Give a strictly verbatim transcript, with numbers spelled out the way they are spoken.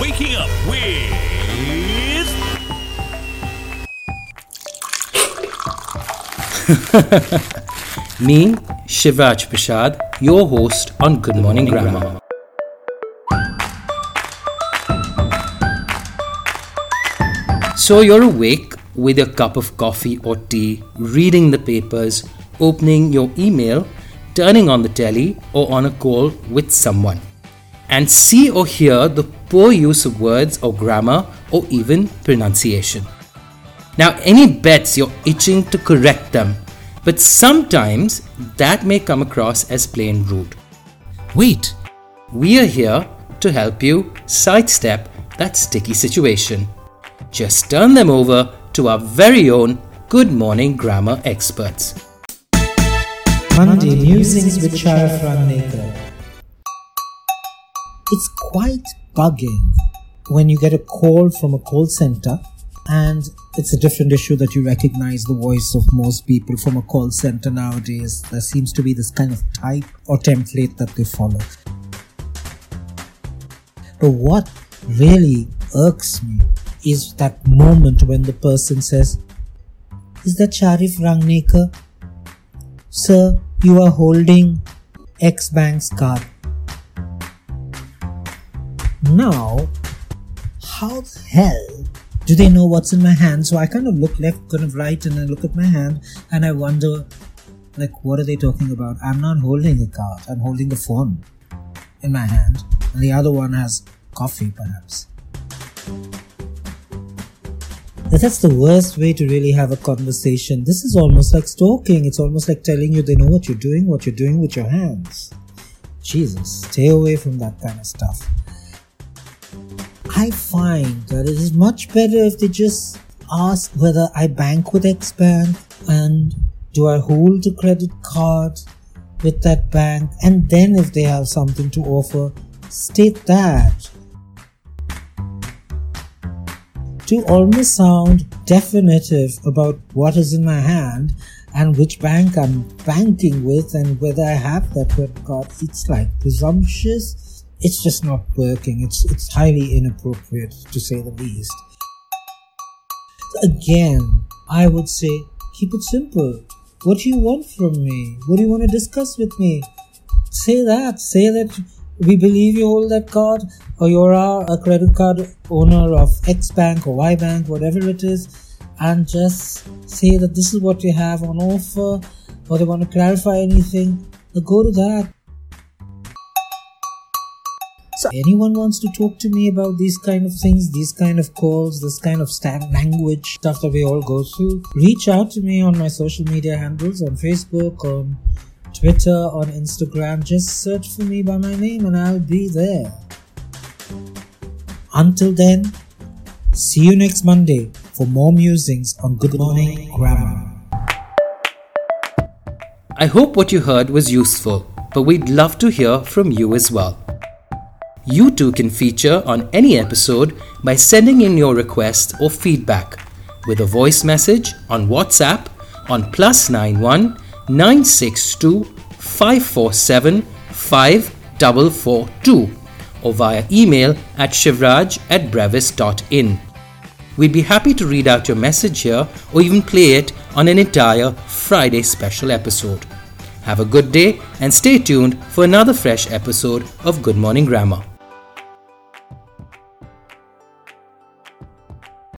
Waking up with me, Shivraj Parshad, your host on Good Morning Grammar. So you're awake with your cup of coffee or tea, reading the papers, opening your email, turning on the telly or on a call with someone, and see or hear the poor use of words or grammar or even pronunciation. Now, any bets you're itching to correct them, but sometimes that may come across as plain rude. Wait, we are here to help you sidestep that sticky situation. Just turn them over to our very own Good Morning Grammar experts. Monday Musings with Sharif Rangnekar. It's quite bugging when you get a call from a call center, and it's a different issue that you recognize the voice of most people from a call center nowadays. There seems to be this kind of type or template that they follow. But what really irks me is that moment when the person says, "Is that Sharif Rangnekar? Sir, you are holding X Bank's card." Now, how the hell do they know what's in my hand? So I kind of look left, kind of right, and I look at my hand and I wonder, like, what are they talking about? I'm not holding a card. I'm holding the phone in my hand. And the other one has coffee, perhaps. That's the worst way to really have a conversation. This is almost like stalking. It's almost like telling you they know what you're doing, what you're doing with your hands. Jesus, stay away from that kind of stuff. I find that it is much better if they just ask whether I bank with X Bank and do I hold a credit card with that bank, and then if they have something to offer, state that. To almost sound definitive about what is in my hand and which bank I'm banking with and whether I have that credit card, it's like presumptuous. It's just not working. It's it's highly inappropriate, to say the least. Again, I would say, keep it simple. What do you want from me? What do you want to discuss with me? Say that. Say that we believe you hold that card, or you're a credit card owner of X Bank or Y Bank, whatever it is, and just say that this is what you have on offer, or they want to clarify anything, go to that. So anyone wants to talk to me about these kind of things, these kind of calls, this kind of slang language stuff that we all go through, reach out to me on my social media handles, on Facebook, on Twitter, on Instagram. Just search for me by my name and I'll be there. Until then, see you next Monday for more musings on Good Morning Grammar. I hope what you heard was useful, but we'd love to hear from you as well. You too can feature on any episode by sending in your requests or feedback with a voice message on WhatsApp on plus nine one nine six two five four seven five four four two or via email at shivraj at brevis dot in. We'd be happy to read out your message here or even play it on an entire Friday special episode. Have a good day and stay tuned for another fresh episode of Good Morning Grammar.